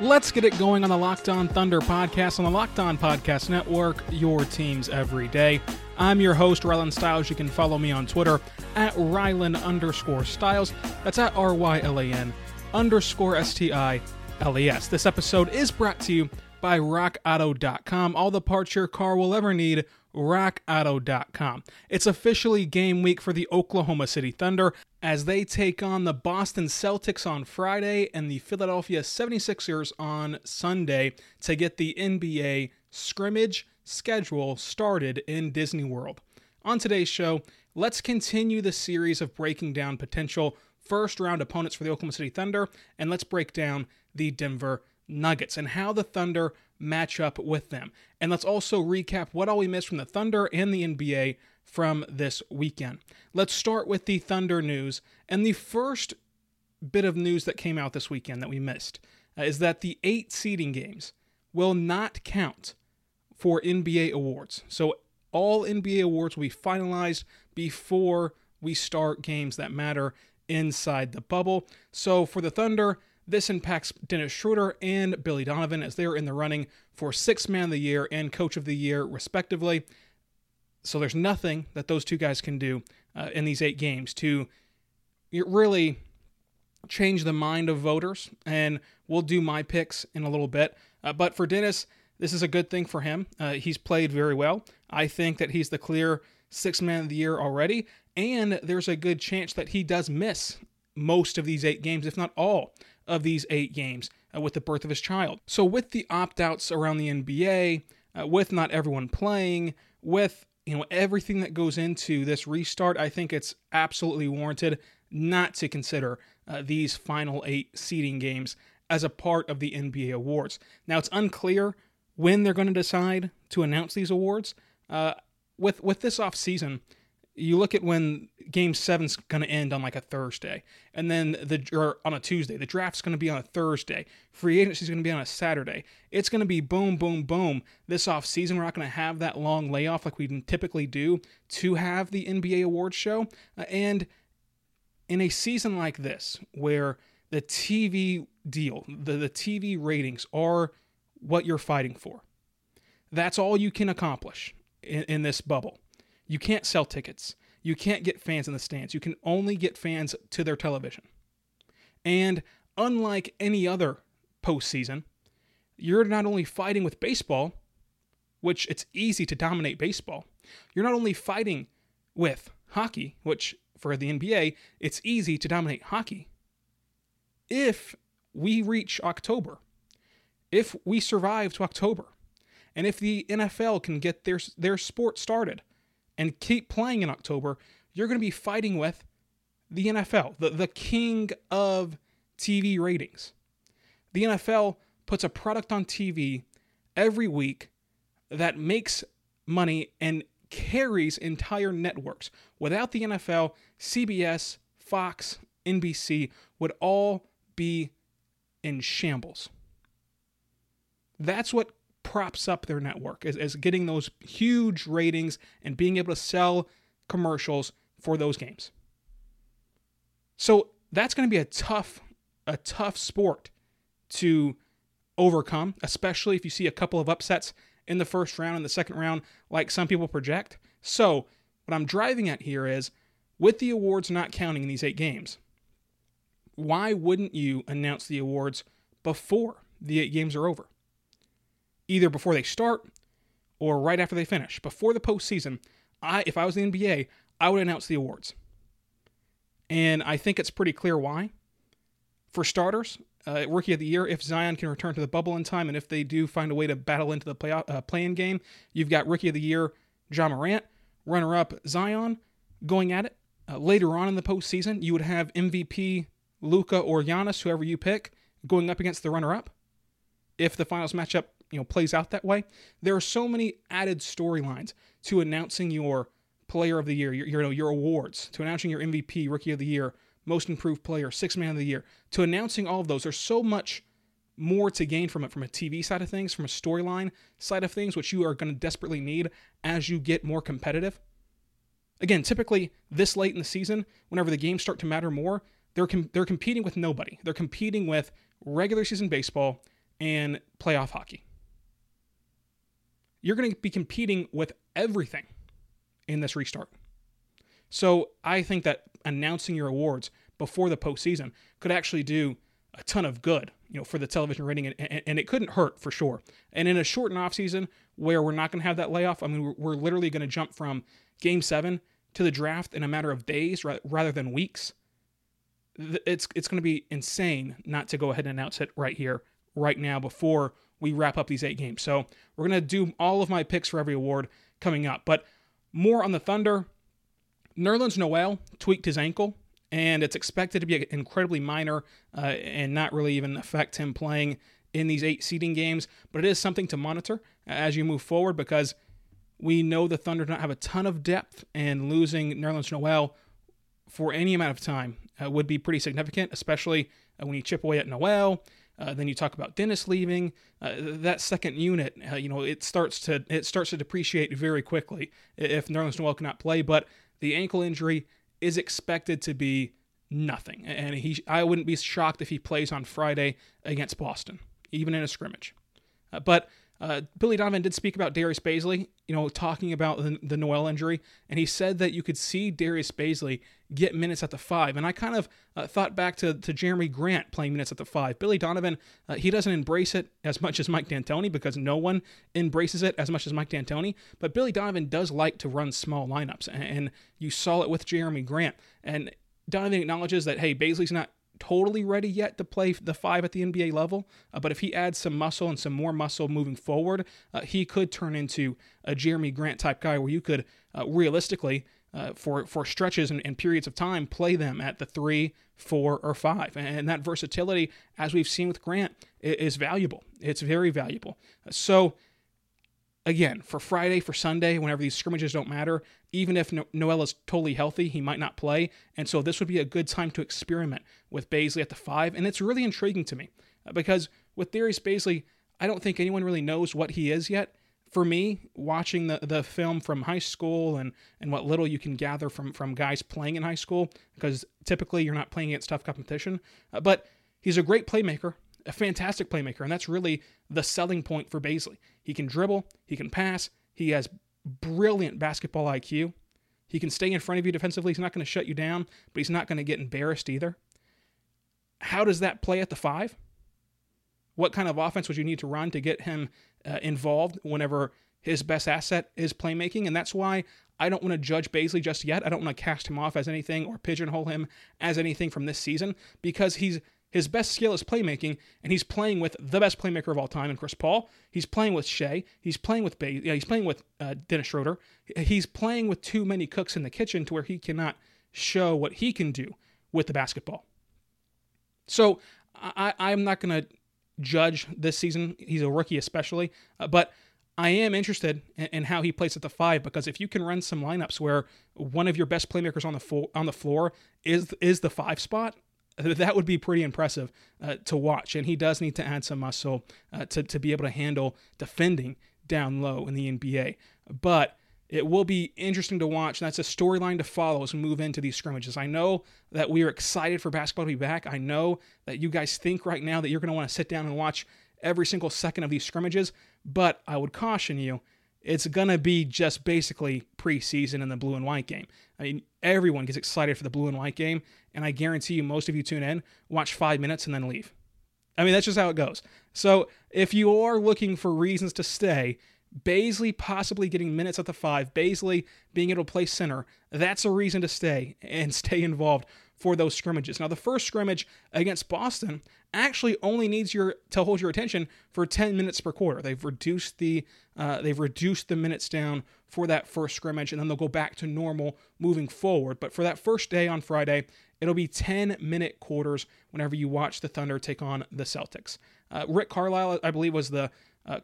Let's get it going on the Locked On Thunder podcast on the Locked On Podcast Network, your teams every day. I'm your host, Rylan Stiles. You can follow me on Twitter at Rylan_Stiles. That's at RYLAN_STILES. This episode is brought to you by rockauto.com. All the parts your car will ever need, rockauto.com. It's officially game week for the Oklahoma City Thunder as they take on the Boston Celtics on Friday and the Philadelphia 76ers on Sunday to get the NBA scrimmage schedule started in Disney World. On today's show, let's continue the series of breaking down potential first-round opponents for the Oklahoma City Thunder, and let's break down the Denver Nuggets and how the Thunder match up with them. And let's also recap what all we missed from the Thunder and the NBA from this weekend. Let's start with the Thunder news. And the first bit of news that came out this weekend that we missed is that the 8 seeding games will not count for NBA awards. So all NBA awards will be finalized before we start games that matter inside the bubble. So for the Thunder, this impacts Dennis Schroder and Billy Donovan as they're in the running for Sixth Man of the Year and Coach of the Year, respectively. So there's nothing that those two guys can do in these 8 games to really change the mind of voters. And we'll do my picks in a little bit. But for Dennis, this is a good thing for him. He's played very well. I think that he's the clear Sixth Man of the Year already. And there's a good chance that he does miss most of these 8 games, if not all of these 8 games with the birth of his child. So with the opt-outs around the NBA, with not everyone playing, with everything that goes into this restart, I think it's absolutely warranted not to consider these final 8 seeding games as a part of the NBA awards. Now, it's unclear when they're going to decide to announce these awards. With this offseason, you look at when Game 7's going to end on like a Thursday, and then or on a Tuesday. The draft's going to be on a Thursday. Free agency's going to be on a Saturday. It's going to be boom, boom, boom. This offseason, we're not going to have that long layoff like we typically do to have the NBA awards show. And in a season like this, where the TV deal, the TV ratings are what you're fighting for, that's all you can accomplish in this bubble. You can't sell tickets. You can't get fans in the stands. You can only get fans to their television. And unlike any other postseason, you're not only fighting with baseball, which it's easy to dominate baseball. You're not only fighting with hockey, which for the NBA, it's easy to dominate hockey. If we reach October, if we survive to October, and if the NFL can get their sport started and keep playing in October, you're going to be fighting with the NFL, the king of TV ratings. The NFL puts a product on TV every week that makes money and carries entire networks. Without the NFL, CBS, Fox, NBC would all be in shambles. That's what props up their network, is getting those huge ratings and being able to sell commercials for those games. So that's going to be a tough sport to overcome, especially if you see a couple of upsets in the first round and the second round, like some people project. So what I'm driving at here is, with the awards not counting in these 8 games, why wouldn't you announce the awards before the 8 games are over? Either before they start or right after they finish. Before the postseason, if I was the NBA, I would announce the awards. And I think it's pretty clear why. For starters, Rookie of the Year, if Zion can return to the bubble in time, and if they do find a way to battle into the play-in game, you've got Rookie of the Year, Ja Morant, runner-up Zion, going at it. Later on in the postseason, you would have MVP Luka or Giannis, whoever you pick, going up against the runner-up, if the finals matchup, plays out that way. There are so many added storylines to announcing your player of the year, your awards, to announcing your MVP, rookie of the year, most improved player, sixth man of the year, to announcing all of those. There's so much more to gain from it, from a TV side of things, from a storyline side of things, which you are going to desperately need as you get more competitive. Again, typically this late in the season, whenever the games start to matter more, they're competing with nobody. They're competing with regular season baseball and playoff hockey. You're going to be competing with everything in this restart. So I think that announcing your awards before the postseason could actually do a ton of good, for the television rating, and it couldn't hurt for sure. And in a shortened offseason where we're not going to have that layoff, we're literally going to jump from Game 7 to the draft in a matter of days rather than weeks. It's going to be insane not to go ahead and announce it right here, right now, before we wrap up these 8 games. So we're going to do all of my picks for every award coming up. But more on the Thunder. Nerlens Noel tweaked his ankle, and it's expected to be incredibly minor and not really even affect him playing in these 8 seeding games. But it is something to monitor as you move forward, because we know the Thunder do not have a ton of depth, and losing Nerlens Noel for any amount of time would be pretty significant, especially when you chip away at Noel. Then you talk about Dennis leaving. That second unit, it starts to depreciate very quickly if Nerlens Noel cannot play. But the ankle injury is expected to be nothing, and I wouldn't be shocked if he plays on Friday against Boston, even in a scrimmage. But Billy Donovan did speak about Darius Bazley, talking about the Noel injury, and he said that you could see Darius Bazley get minutes at the 5. And I kind of thought back to Jeremy Grant playing minutes at the 5. Billy Donovan, he doesn't embrace it as much as Mike D'Antoni, because no one embraces it as much as Mike D'Antoni. But Billy Donovan does like to run small lineups, and you saw it with Jeremy Grant. And Donovan acknowledges that, hey, Bazley's not totally ready yet to play the 5 at the NBA level, but if he adds some muscle and some more muscle moving forward, he could turn into a Jeremy Grant type guy where you could realistically, for stretches and periods of time, play them at the 3, 4, or 5. And that versatility, as we've seen with Grant, is valuable. It's very valuable. So again, for Friday, for Sunday, whenever these scrimmages don't matter, even if Noel is totally healthy, he might not play. And so this would be a good time to experiment with Bazley at the 5. And it's really intriguing to me, because with Darius Bazley, I don't think anyone really knows what he is yet. For me, watching the film from high school and what little you can gather from guys playing in high school, because typically you're not playing against tough competition, but he's a great playmaker. A fantastic playmaker, and that's really the selling point for Bazley. He can dribble, he can pass, he has brilliant basketball IQ. He can stay in front of you defensively. He's not going to shut you down, but he's not going to get embarrassed either. How does that play at the 5? What kind of offense would you need to run to get him involved whenever his best asset is playmaking? And that's why I don't want to judge Bazley just yet. I don't want to cast him off as anything or pigeonhole him as anything from this season, because his best skill is playmaking, and he's playing with the best playmaker of all time in Chris Paul. He's playing with Shea. He's playing with Dennis Schroder. He's playing with too many cooks in the kitchen to where he cannot show what he can do with the basketball. So I'm not going to judge this season. He's a rookie especially, but I am interested in how he plays at the 5, because if you can run some lineups where one of your best playmakers on the floor is the 5 spot, that would be pretty impressive to watch. And he does need to add some muscle to be able to handle defending down low in the NBA. But it will be interesting to watch. And that's a storyline to follow as we move into these scrimmages. I know that we are excited for basketball to be back. I know that you guys think right now that you're going to want to sit down and watch every single second of these scrimmages. But I would caution you, it's going to be just basically preseason in the blue and white game. I mean, everyone gets excited for the blue and white game, and I guarantee you most of you tune in, watch 5 minutes, and then leave. I mean, that's just how it goes. So if you are looking for reasons to stay, Bazley possibly getting minutes at the 5, Bazley being able to play center, that's a reason to stay and stay involved for those scrimmages. Now, the first scrimmage against Boston actually only needs to hold your attention for 10 minutes per quarter. They've reduced the minutes down for that first scrimmage, and then they'll go back to normal moving forward. But for that first day on Friday, it'll be 10-minute quarters whenever you watch the Thunder take on the Celtics. Rick Carlisle, I believe, was the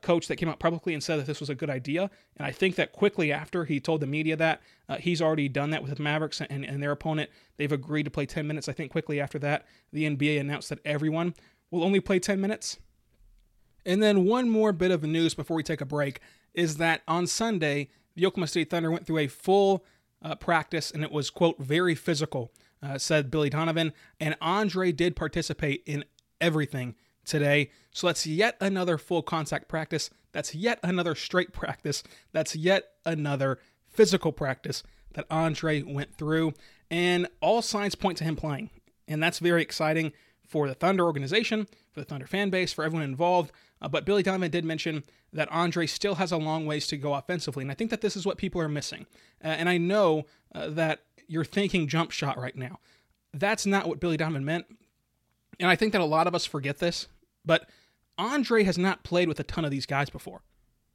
coach that came out publicly and said that this was a good idea, and I think that quickly after he told the media that, he's already done that with the Mavericks and their opponent. They've agreed to play 10 minutes. I think quickly after that, the NBA announced that everyone will only play 10 minutes. And then one more bit of news before we take a break is that on Sunday, the Oklahoma City Thunder went through a full practice, and it was, quote, very physical, said Billy Donovan, and Andre did participate in everything today. So that's yet another full contact practice. That's yet another straight practice. That's yet another physical practice that Andre went through. And all signs point to him playing. And that's very exciting for the Thunder organization, for the Thunder fan base, for everyone involved. But Billy Donovan did mention that Andre still has a long ways to go offensively. And I think that this is what people are missing. And I know that you're thinking jump shot right now. That's not what Billy Donovan meant. And I think that a lot of us forget this, but Andre has not played with a ton of these guys before.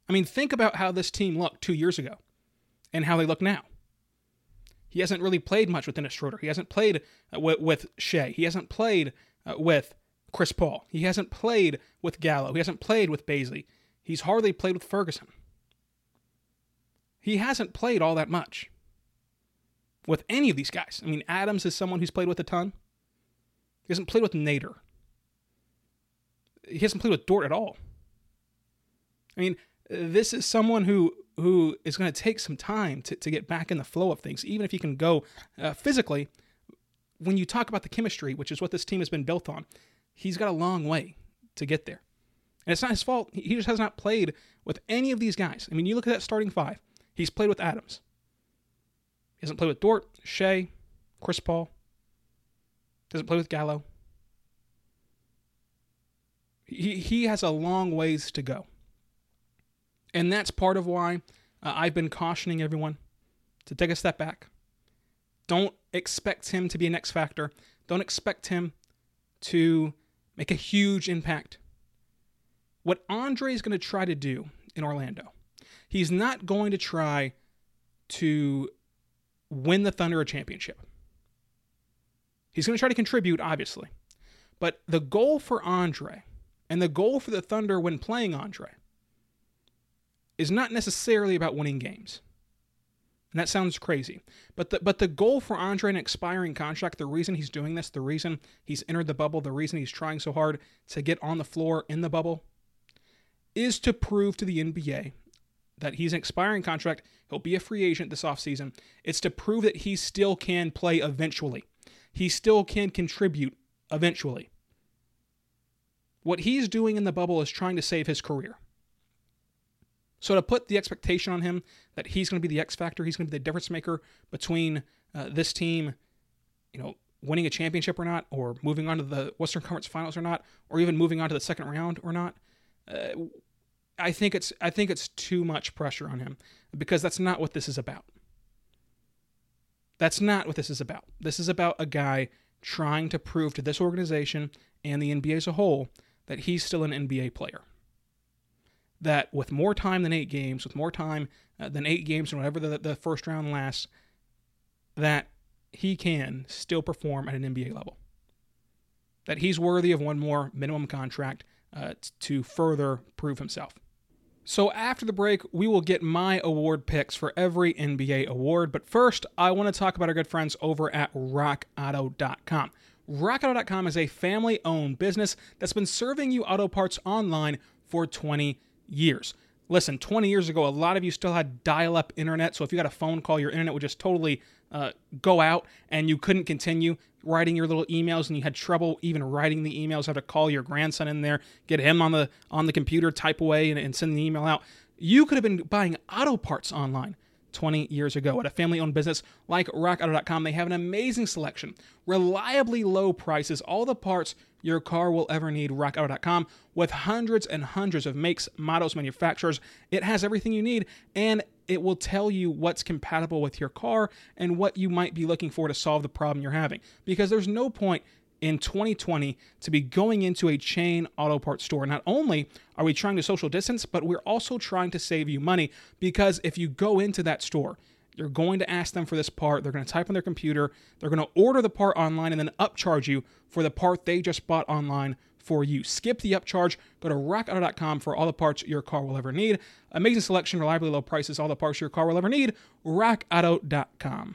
I mean, think about how this team looked 2 years ago and how they look now. He hasn't really played much with Dennis Schroder. He hasn't played with Shea. He hasn't played with Chris Paul. He hasn't played with Gallo. He hasn't played with Bazley. He's hardly played with Ferguson. He hasn't played all that much with any of these guys. I mean, Adams is someone who's played with a ton. He hasn't played with Nader. He hasn't played with Dort at all. I mean, this is someone who is going to take some time to get back in the flow of things, even if he can go physically. When you talk about the chemistry, which is what this team has been built on, he's got a long way to get there. And it's not his fault. He just has not played with any of these guys. I mean, you look at that starting five. He's played with Adams. He hasn't played with Dort, Shea, Chris Paul. Doesn't play with Gallo. He has a long ways to go. And that's part of why I've been cautioning everyone to take a step back. Don't expect him to be an X factor. Don't expect him to make a huge impact. What Andre is going to try to do in Orlando, he's not going to try to win the Thunder a championship. He's going to try to contribute, obviously. But the goal for Andre and the goal for the Thunder when playing Andre is not necessarily about winning games. And that sounds crazy. But the goal for Andre in an expiring contract, the reason he's doing this, the reason he's entered the bubble, the reason he's trying so hard to get on the floor in the bubble, is to prove to the NBA that he's an expiring contract. He'll be a free agent this offseason. It's to prove that he still can play eventually. He still can contribute eventually. What he's doing in the bubble is trying to save his career. So to put the expectation on him that he's going to be the X factor, he's going to be the difference maker between this team, winning a championship or not, or moving on to the Western Conference Finals or not, or even moving on to the second round or not, I think it's too much pressure on him, because that's not what this is about. That's not what this is about. This is about a guy trying to prove to this organization and the NBA as a whole that he's still an NBA player. That with more time than 8 games, with more time than 8 games and whatever the first round lasts, that he can still perform at an NBA level. That he's worthy of one more minimum contract to further prove himself. So after the break, we will get my award picks for every NBA award. But first, I want to talk about our good friends over at rockauto.com. Rockauto.com is a family-owned business that's been serving you auto parts online for 20 years. Listen, 20 years ago, a lot of you still had dial-up internet. So if you got a phone call, your internet would just totally go out, and you couldn't continue writing your little emails, and you had trouble even writing the emails. Have to call your grandson in there, get him on the computer, type away, and send the email out. You could have been buying auto parts online 20 years ago. At a family-owned business like rockauto.com, they have an amazing selection, reliably low prices, all the parts your car will ever need. rockauto.com, with hundreds and hundreds of makes, models, manufacturers. It has everything you need, and it will tell you what's compatible with your car and what you might be looking for to solve the problem you're having, because there's no point in 2020 to be going into a chain auto parts store. Not only are we trying to social distance, but we're also trying to save you money, because if you go into that store, you're going to ask them for this part, they're going to type on their computer, they're going to order the part online and then upcharge you for the part they just bought online for you. Skip the upcharge, go to rockauto.com for all the parts your car will ever need. Amazing selection, reliably low prices, all the parts your car will ever need, rockauto.com.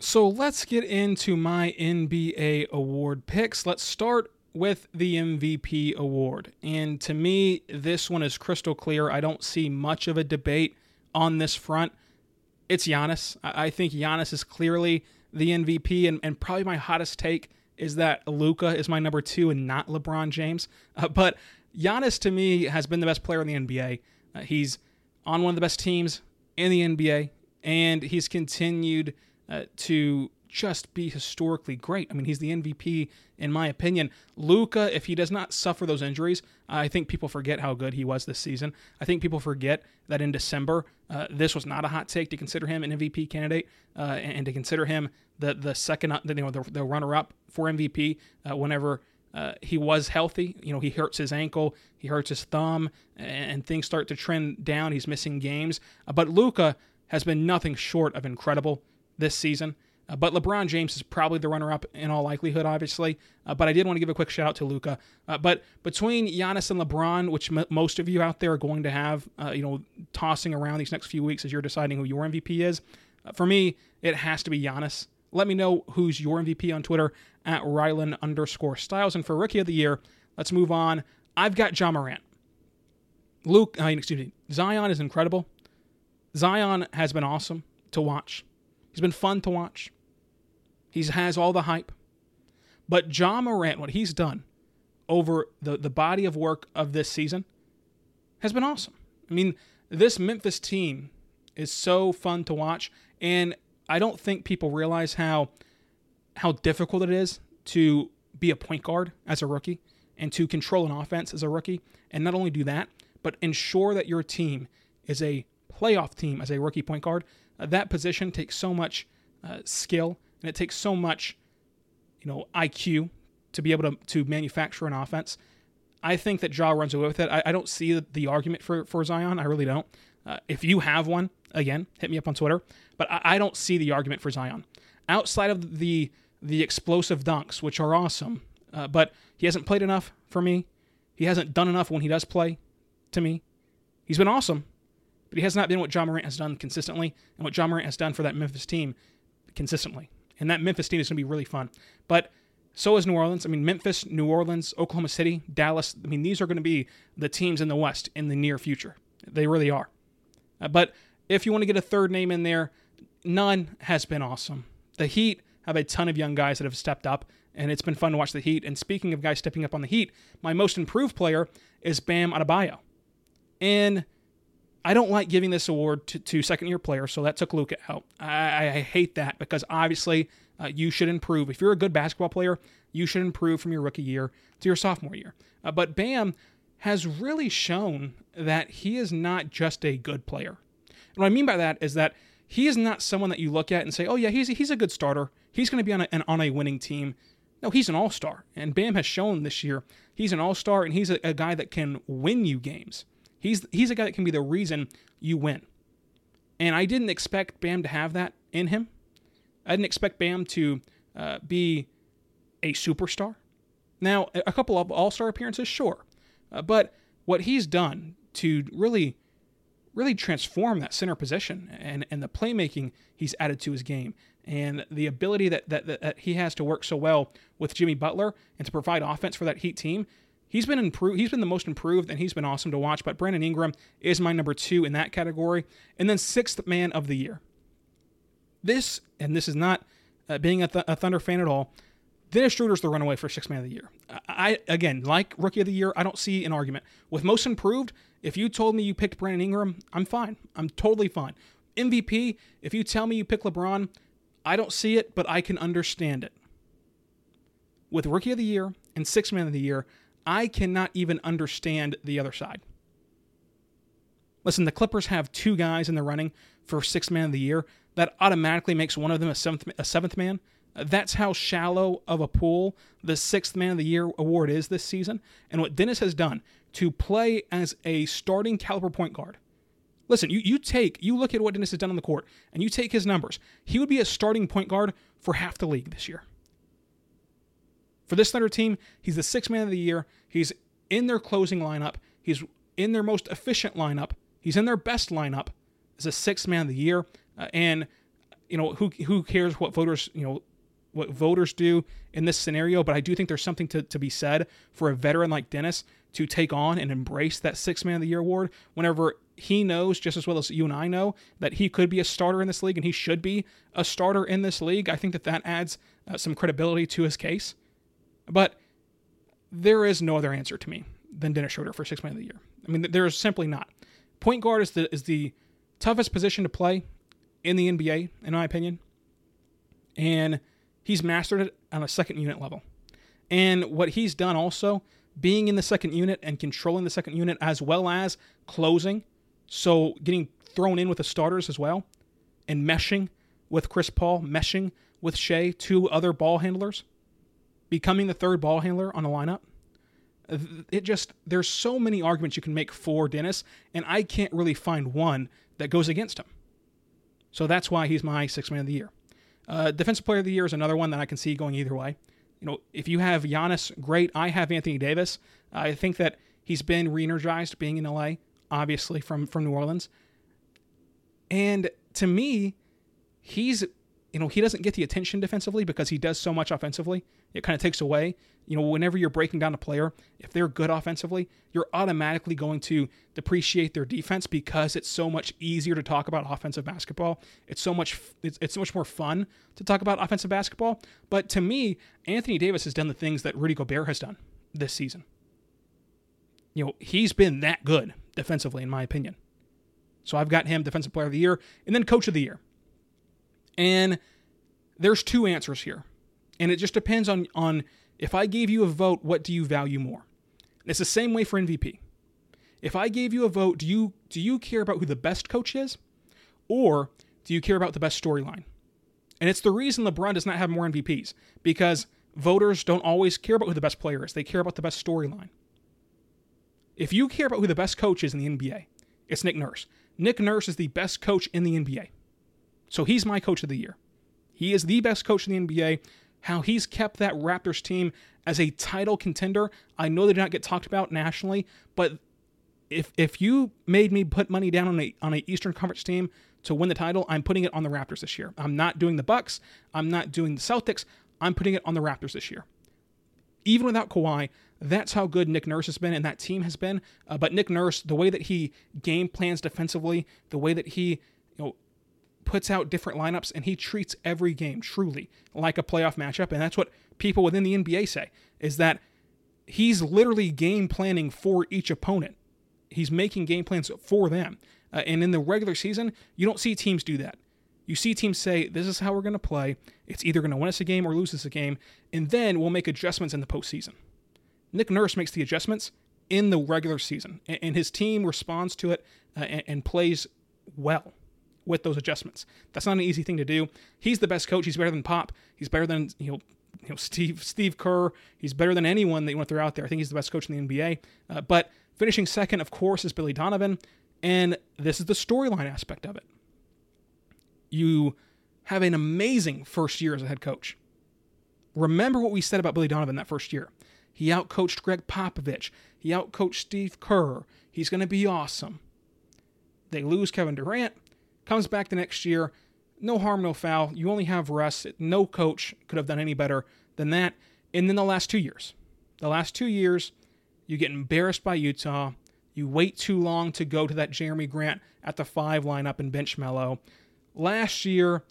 So let's get into my NBA award picks. Let's start with the MVP award. And to me, this one is crystal clear. I don't see much of a debate on this front. It's Giannis. I think Giannis is clearly the MVP, and probably my hottest take is that Luka is my number two and not LeBron James. But Giannis, to me, has been the best player in the NBA. He's on one of the best teams in the NBA, and he's continued to just be historically great. I mean, he's the MVP, in my opinion. Luka, if he does not suffer those injuries, I think people forget how good he was this season. I think people forget that in December, this was not a hot take to consider him an MVP candidate, and to consider him the second, you know, the runner-up for MVP whenever he was healthy. You know, he hurts his ankle, he hurts his thumb, and things start to trend down. He's missing games. But Luka has been nothing short of incredible this season. But LeBron James is probably the runner-up in all likelihood, obviously. But I did want to give a quick shout-out to Luka. But between Giannis and LeBron, which most of you out there are going to have, tossing around these next few weeks as you're deciding who your MVP is, for me, it has to be Giannis. Let me know who's your MVP on Twitter, at Rylan_Stiles. And for Rookie of the Year, let's move on. I've got Ja Morant. Zion is incredible. Zion has been awesome to watch. He's been fun to watch. He has all the hype. But Ja Morant, what he's done over the body of work of this season has been awesome. I mean, this Memphis team is so fun to watch, and I don't think people realize how difficult it is to be a point guard as a rookie and to control an offense as a rookie, and not only do that, but ensure that your team is a playoff team as a rookie point guard. That position takes so much skill, and it takes so much, IQ to be able to manufacture an offense. I think that Ja runs away with it. I don't see the argument for Zion. I really don't. If you have one, again, hit me up on Twitter. But I don't see the argument for Zion. Outside of the explosive dunks, which are awesome, but he hasn't played enough for me. He hasn't done enough when he does play to me. He's been awesome, but he has not been what Ja Morant has done consistently and what Ja Morant has done for that Memphis team consistently. And that Memphis team is going to be really fun. But so is New Orleans. I mean, Memphis, New Orleans, Oklahoma City, Dallas. I mean, these are going to be the teams in the West in the near future. They really are. But if you want to get a third name in there, none has been awesome. The Heat have a ton of young guys that have stepped up, and it's been fun to watch the Heat. And speaking of guys stepping up on the Heat, my most improved player is Bam Adebayo. And I don't like giving this award to second-year players, so that took Luka out. I hate that, because obviously you should improve. If you're a good basketball player, you should improve from your rookie year to your sophomore year. But Bam has really shown that he is not just a good player. And what I mean by that is that he is not someone that you look at and say, oh, yeah, he's a good starter. He's going to be on a winning team. No, he's an all-star. And Bam has shown this year he's an all-star, and he's a guy that can win you games. He's a guy that can be the reason you win. And I didn't expect Bam to have that in him. I didn't expect Bam to be a superstar. Now, a couple of all-star appearances, sure. But what he's done to really, really transformed that center position and the playmaking he's added to his game and the ability that he has to work so well with Jimmy Butler and to provide offense for that Heat team. He's been the most improved, and he's been awesome to watch. But Brandon Ingram is my number 2 in that category. And then sixth man of the year. This is not being a Thunder fan at all. Dennis Schroder's the runaway for sixth man of the year. Again, like rookie of the year, I don't see an argument. With most improved, if you told me you picked Brandon Ingram, I'm fine. I'm totally fine. MVP, if you tell me you pick LeBron, I don't see it, but I can understand it. With rookie of the year and sixth man of the year, I cannot even understand the other side. Listen, the Clippers have 2 guys in the running for sixth man of the year. That automatically makes one of them a seventh man. That's how shallow of a pool the sixth man of the year award is this season. And what Dennis has done to play as a starting caliber point guard. Listen, you look at what Dennis has done on the court and you take his numbers. He would be a starting point guard for half the league this year. For this Thunder team, he's the sixth man of the year. He's in their closing lineup. He's in their most efficient lineup. He's in their best lineup as a sixth man of the year. And you know who cares what voters do in this scenario? But I do think there's something to be said for a veteran like Dennis to take on and embrace that sixth man of the year award whenever he knows just as well as you and I know that he could be a starter in this league and he should be a starter in this league. I think that adds some credibility to his case. But there is no other answer to me than Dennis Schroder for sixth man of the year. I mean, there is simply not. Point guard is the toughest position to play in the NBA, in my opinion. And he's mastered it on a second unit level. And what he's done also, being in the second unit and controlling the second unit as well as closing, so getting thrown in with the starters as well, and meshing with Chris Paul, meshing with Shea, 2 other ball handlers, becoming the third ball handler on the lineup. There's so many arguments you can make for Dennis, and I can't really find one that goes against him. So that's why he's my sixth man of the year. Defensive player of the year is another one that I can see going either way. You know, if you have Giannis, great. I have Anthony Davis. I think that he's been re-energized being in LA, obviously from New Orleans. And to me, he doesn't get the attention defensively because he does so much offensively. It kind of takes away, whenever you're breaking down a player, if they're good offensively, you're automatically going to depreciate their defense because it's so much easier to talk about offensive basketball. It's so much more fun to talk about offensive basketball. But to me, Anthony Davis has done the things that Rudy Gobert has done this season. He's been that good defensively, in my opinion. So I've got him defensive player of the year and then coach of the year. And there's 2 answers here. And it just depends on if I gave you a vote, what do you value more? And it's the same way for MVP. If I gave you a vote, do you care about who the best coach is? Or do you care about the best storyline? And it's the reason LeBron does not have more MVPs. Because voters don't always care about who the best player is. They care about the best storyline. If you care about who the best coach is in the NBA, it's Nick Nurse. Nick Nurse is the best coach in the NBA. So he's my coach of the year. He is the best coach in the NBA. How he's kept that Raptors team as a title contender, I know they do not get talked about nationally, but if you made me put money down on a Eastern Conference team to win the title, I'm putting it on the Raptors this year. I'm not doing the Bucks. I'm not doing the Celtics. I'm putting it on the Raptors this year. Even without Kawhi, that's how good Nick Nurse has been and that team has been. But Nick Nurse, the way that he game plans defensively, the way that he puts out different lineups, and he treats every game truly like a playoff matchup. And that's what people within the NBA say, is that he's literally game planning for each opponent. He's making game plans for them. And in the regular season, you don't see teams do that. You see teams say, this is how we're going to play. It's either going to win us a game or lose us a game. And then we'll make adjustments in the postseason. Nick Nurse makes the adjustments in the regular season. And his team responds to it and plays well with those adjustments. That's not an easy thing to do. He's the best coach. He's better than Pop. He's better than Steve Kerr. He's better than anyone that you want to throw out there. I think he's the best coach in the NBA. But finishing second, of course, is Billy Donovan. And this is the storyline aspect of it. You have an amazing first year as a head coach. Remember what we said about Billy Donovan that first year. He outcoached Greg Popovich. He outcoached Steve Kerr. He's going to be awesome. They lose Kevin Durant, comes back the next year, no harm, no foul. You only have rest. No coach could have done any better than that. And then the last two years, you get embarrassed by Utah. You wait too long to go to that Jeremy Grant at the 5 lineup and bench Melo. Last year,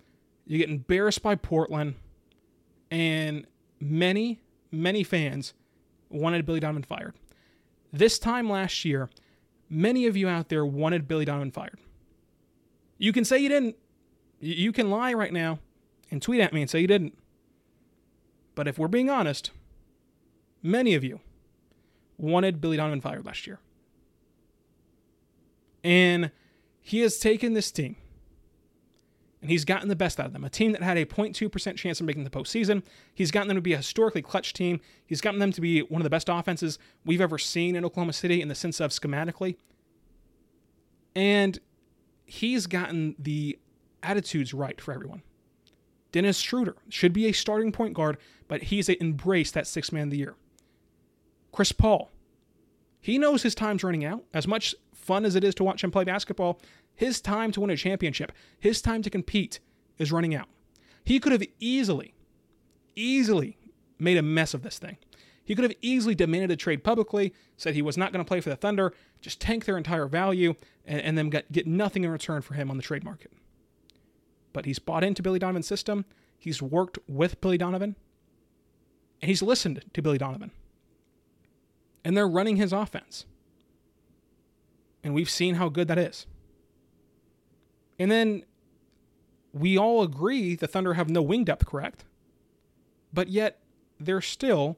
you get embarrassed by Portland, and many, many fans wanted Billy Donovan fired. This time last year, many of you out there wanted Billy Donovan fired. You can say you didn't. You can lie right now and tweet at me and say you didn't. But if we're being honest, many of you wanted Billy Donovan fired last year. And he has taken this team, and he's gotten the best out of them. A team that had a 0.2% chance of making the postseason. He's gotten them to be a historically clutch team. He's gotten them to be one of the best offenses we've ever seen in Oklahoma City in the sense of schematically. And he's gotten the attitudes right for everyone. Dennis Schroder should be a starting point guard, but he's embraced that sixth man of the year. Chris Paul, he knows his time's running out. As much fun as it is to watch him play basketball, his time to win a championship, his time to compete is running out. He could have easily made a mess of this thing. He could have easily demanded a trade publicly, said he was not going to play for the Thunder, just tank their entire value, and then get nothing in return for him on the trade market. But he's bought into Billy Donovan's system, he's worked with Billy Donovan, and he's listened to Billy Donovan. And they're running his offense. And we've seen how good that is. And then we all agree the Thunder have no wing depth, correct? But yet they're still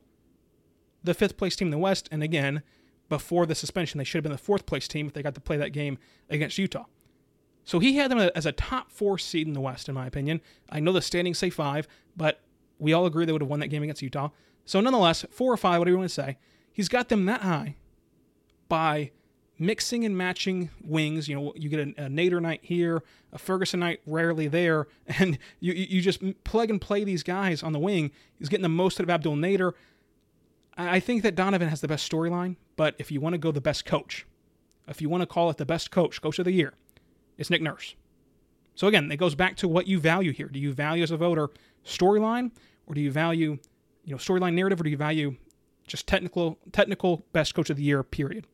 the 5th place team in the West. And again, before the suspension, they should have been the 4th place team if they got to play that game against Utah. So he had them as a top 4 seed in the West, in my opinion. I know the standings say 5, but we all agree they would have won that game against Utah. So nonetheless, 4 or 5, whatever you want to say, he's got them that high by mixing and matching wings. You know, you get a Nader night here, a Ferguson night rarely there, and you just plug and play these guys on the wing. He's getting the most out of Abdul Nader. I think that Donovan has the best storyline, but if you want to go the best coach, if you want to call it the best coach of the year, it's Nick Nurse. So again, it goes back to what you value here. Do you value as a voter storyline, or do you value, storyline narrative, or do you value just technical best coach of the year, period?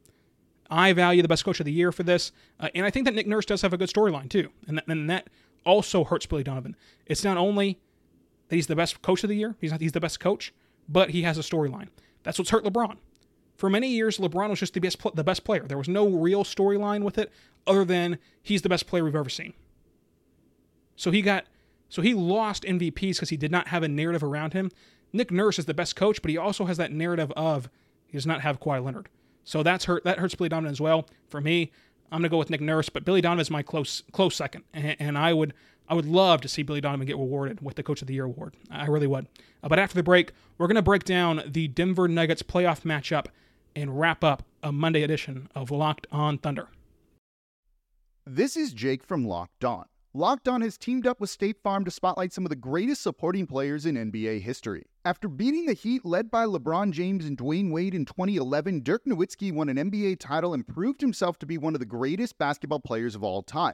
I value the best coach of the year for this, and I think that Nick Nurse does have a good storyline too, and that also hurts Billy Donovan. It's not only that he's the best coach of the year, he's the best coach, but he has a storyline. That's what's hurt LeBron. For many years, LeBron was just the best player. There was no real storyline with it other than he's the best player we've ever seen. So he lost MVPs because he did not have a narrative around him. Nick Nurse is the best coach, but he also has that narrative of he does not have Kawhi Leonard. So that hurts Billy Donovan as well. For me, I'm gonna go with Nick Nurse, but Billy Donovan is my close second, and I would love to see Billy Donovan get rewarded with the Coach of the Year award. I really would. But after the break, we're gonna break down the Denver Nuggets playoff matchup and wrap up a Monday edition of Locked On Thunder. This is Jake from Locked On. Locked On has teamed up with State Farm to spotlight some of the greatest supporting players in NBA history. After beating the Heat led by LeBron James and Dwayne Wade in 2011, Dirk Nowitzki won an NBA title and proved himself to be one of the greatest basketball players of all time.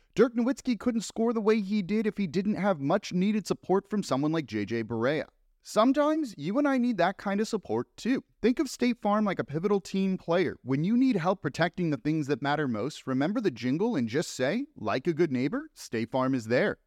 Dirk Nowitzki couldn't score the way he did if he didn't have much needed support from someone like JJ Barea. Sometimes you and I need that kind of support too. Think of State Farm like a pivotal team player. When you need help protecting the things that matter most, remember the jingle and just say, like a good neighbor, State Farm is there.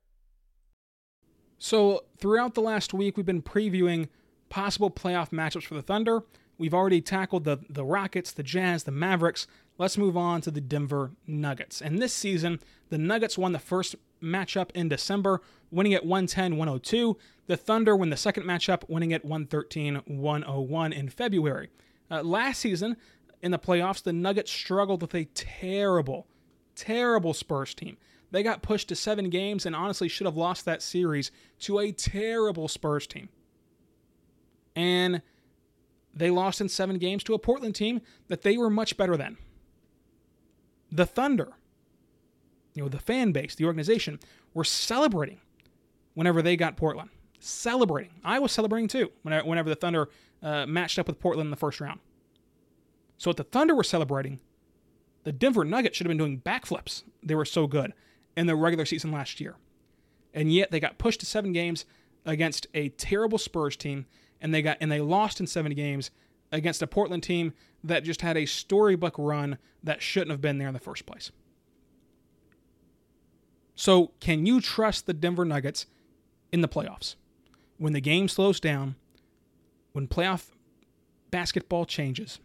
So throughout the last week, we've been previewing possible playoff matchups for the Thunder. We've already tackled the Rockets, the Jazz, the Mavericks. Let's move on to the Denver Nuggets. And this season, the Nuggets won the first matchup in December, winning at 110-102. The Thunder win the second matchup, winning at 113-101 in February. Last season, in the playoffs, the Nuggets struggled with a terrible Spurs team. They got pushed to 7 games and honestly should have lost that series to a terrible Spurs team. And they lost in 7 games to a Portland team that they were much better than. The Thunder, the fan base, the organization, were celebrating whenever they got Portland. Celebrating. I was celebrating too whenever the Thunder matched up with Portland in the first round. So what the Thunder were celebrating, the Denver Nuggets should have been doing backflips. They were so good in the regular season last year. And yet they got pushed to 7 games against a terrible Spurs team, and they lost in 7 games against a Portland team that just had a storybook run that shouldn't have been there in the first place. So can you trust the Denver Nuggets in the playoffs? When the game slows down, when playoff basketball changes,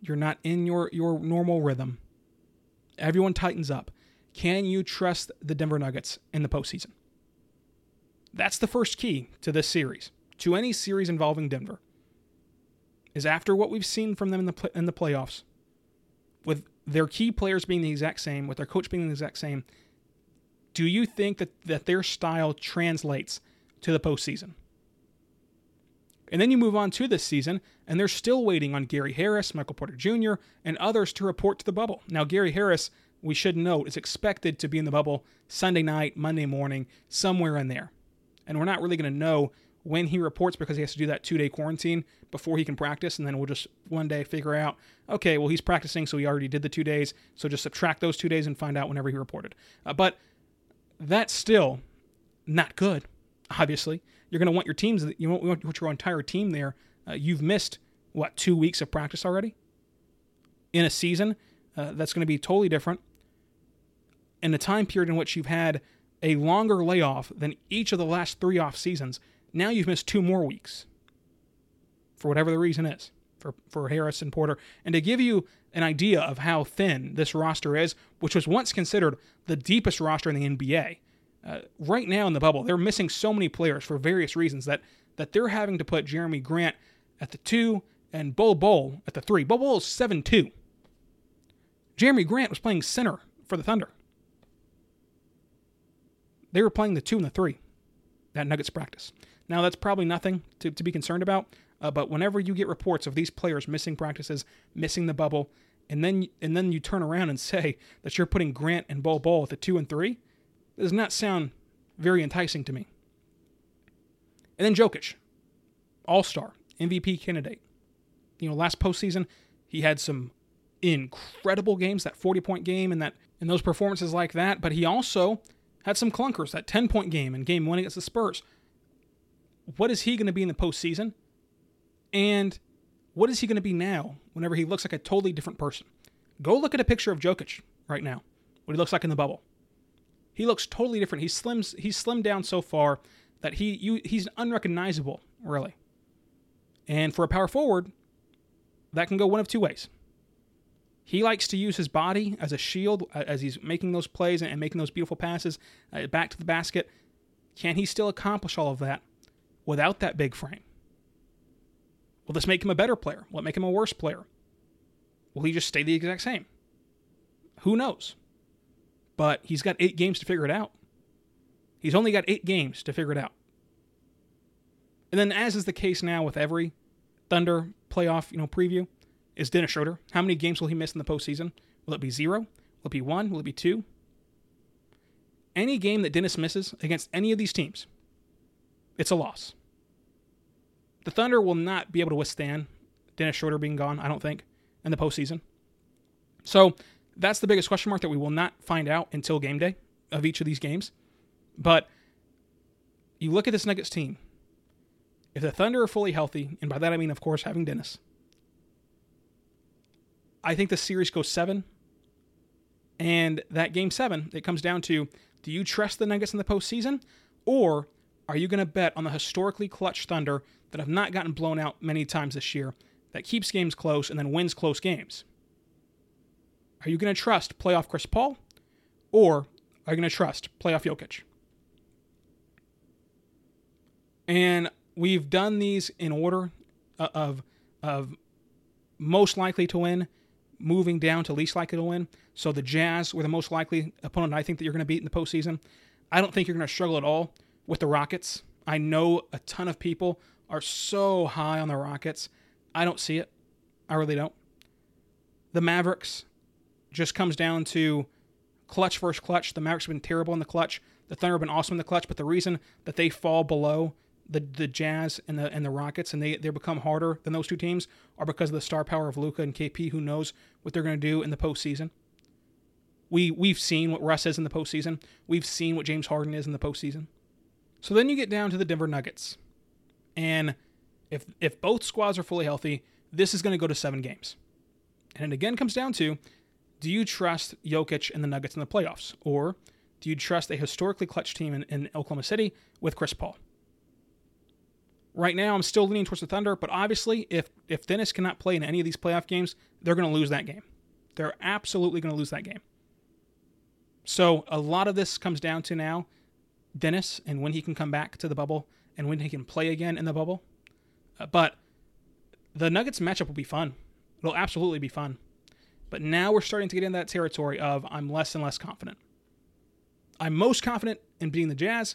you're not in your normal rhythm. Everyone tightens up. Can you trust the Denver Nuggets in the postseason? That's the first key to this series, to any series involving Denver, is after what we've seen from them in the playoffs, with their key players being the exact same, with their coach being the exact same, do you think that their style translates to the postseason? And then you move on to this season, and they're still waiting on Gary Harris, Michael Porter Jr., and others to report to the bubble. Now, Gary Harris, we should note, is expected to be in the bubble Sunday night, Monday morning, somewhere in there. And we're not really going to know when he reports because he has to do that 2-day quarantine before he can practice, and then we'll just one day figure out, okay, well, he's practicing, so he already did the 2 days, so just subtract those 2 days and find out whenever he reported. But that's still not good, obviously. You're going to want your teams, you want your entire team there. You've missed, 2 weeks of practice already? In a season, that's going to be totally different. In a time period in which you've had a longer layoff than each of the last 3 off seasons, now you've missed 2 more weeks. For whatever the reason is, for Harris and Porter. And to give you an idea of how thin this roster is, which was once considered the deepest roster in the NBA, right now in the bubble, they're missing so many players for various reasons that they're having to put Jeremy Grant at the 2 and Bol Bol at the 3. Bol Bol is 7'2". Jeremy Grant was playing center for the Thunder. They were playing the 2 and the 3 at Nuggets practice. Now, that's probably nothing to be concerned about, but whenever you get reports of these players missing practices, missing the bubble, and then you turn around and say that you're putting Grant and Bol Bol at the 2 and 3, it does not sound very enticing to me. And then Jokic, all-star, MVP candidate. Last postseason, he had some incredible games, that 40-point game and those performances like that, but he also had some clunkers, that 10-point game in Game 1 against the Spurs. What is he going to be in the postseason? And what is he going to be now whenever he looks like a totally different person? Go look at a picture of Jokic right now, what he looks like in the bubble. He looks totally different. He's slimmed down so far that he's unrecognizable, really. And for a power forward, that can go one of 2 ways. He likes to use his body as a shield as he's making those plays and making those beautiful passes back to the basket. Can he still accomplish all of that without that big frame? Will this make him a better player? Will it make him a worse player? Will he just stay the exact same? Who knows? But he's got 8 games to figure it out. He's only got 8 games to figure it out. And then, as is the case now with every Thunder playoff, preview, is Dennis Schroder. How many games will he miss in the postseason? Will it be 0? Will it be 1? Will it be 2? Any game that Dennis misses against any of these teams, it's a loss. The Thunder will not be able to withstand Dennis Schroder being gone, I don't think, in the postseason. So that's the biggest question mark that we will not find out until game day of each of these games. But you look at this Nuggets team. If the Thunder are fully healthy, and by that I mean, of course, having Dennis, I think the series goes 7. And that game 7, it comes down to, do you trust the Nuggets in the postseason? Or are you going to bet on the historically clutch Thunder that have not gotten blown out many times this year, that keeps games close and then wins close games? Are you going to trust playoff Chris Paul, or are you going to trust playoff Jokic? And we've done these in order of most likely to win moving down to least likely to win. So the Jazz were the most likely opponent I think that you're going to beat in the postseason. I don't think you're going to struggle at all with the Rockets. I know a ton of people are so high on the Rockets. I don't see it. I really don't. The Mavericks just comes down to clutch versus clutch. The Mavericks have been terrible in the clutch. The Thunder have been awesome in the clutch, but the reason that they fall below the Jazz and the Rockets, and they become harder than those two teams, are because of the star power of Luka and KP, who knows what they're going to do in the postseason. We've seen what Russ is in the postseason. We've seen what James Harden is in the postseason. So then you get down to the Denver Nuggets. And if both squads are fully healthy, this is going to go to 7 games. And it again comes down to, do you trust Jokic and the Nuggets in the playoffs? Or do you trust a historically clutch team in Oklahoma City with Chris Paul? Right now, I'm still leaning towards the Thunder, but obviously, if Dennis cannot play in any of these playoff games, they're going to lose that game. They're absolutely going to lose that game. So a lot of this comes down to now Dennis and when he can come back to the bubble and when he can play again in the bubble. But the Nuggets matchup will be fun. It'll absolutely be fun. But now we're starting to get into that territory of I'm less and less confident. I'm most confident in beating the Jazz,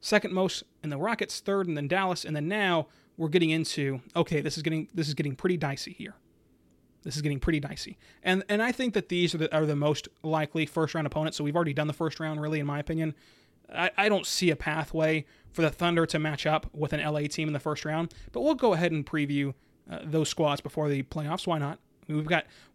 second most in the Rockets, third, and then Dallas, and then now we're getting into, okay, this is getting pretty dicey here. This is getting pretty dicey. And I think that these are the most likely first-round opponents, so we've already done the first round, really, in my opinion. I don't see a pathway for the Thunder to match up with an LA team in the first round, but we'll go ahead and preview those squads before the playoffs. Why not? I mean,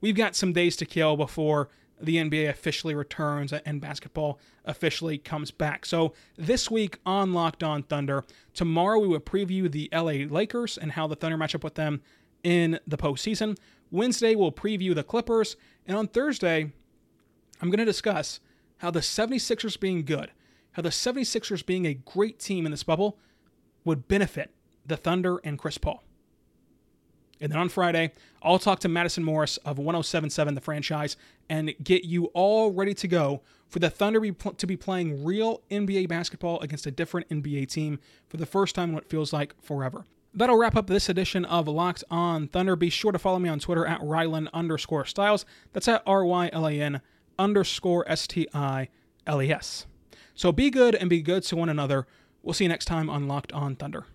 we've got some days to kill before the NBA officially returns and basketball officially comes back. So this week on Locked On Thunder, tomorrow we will preview the LA Lakers and how the Thunder match up with them in the postseason. Wednesday, we'll preview the Clippers. And on Thursday, I'm going to discuss how the 76ers being good, how the 76ers being a great team in this bubble would benefit the Thunder and Chris Paul. And then on Friday, I'll talk to Madison Morris of 107.7 The Franchise and get you all ready to go for the Thunder to be playing real NBA basketball against a different NBA team for the first time in what feels like forever. That'll wrap up this edition of Locked On Thunder. Be sure to follow me on Twitter at Rylan_Stiles. That's at RYLAN_STILES. So be good and be good to one another. We'll see you next time on Locked On Thunder.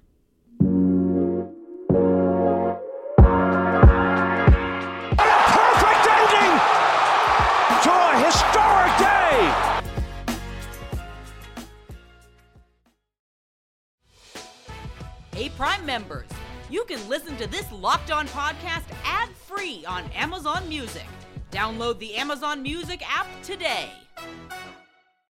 Prime members, you can listen to this Locked On podcast ad-free on Amazon Music. Download the Amazon Music app today.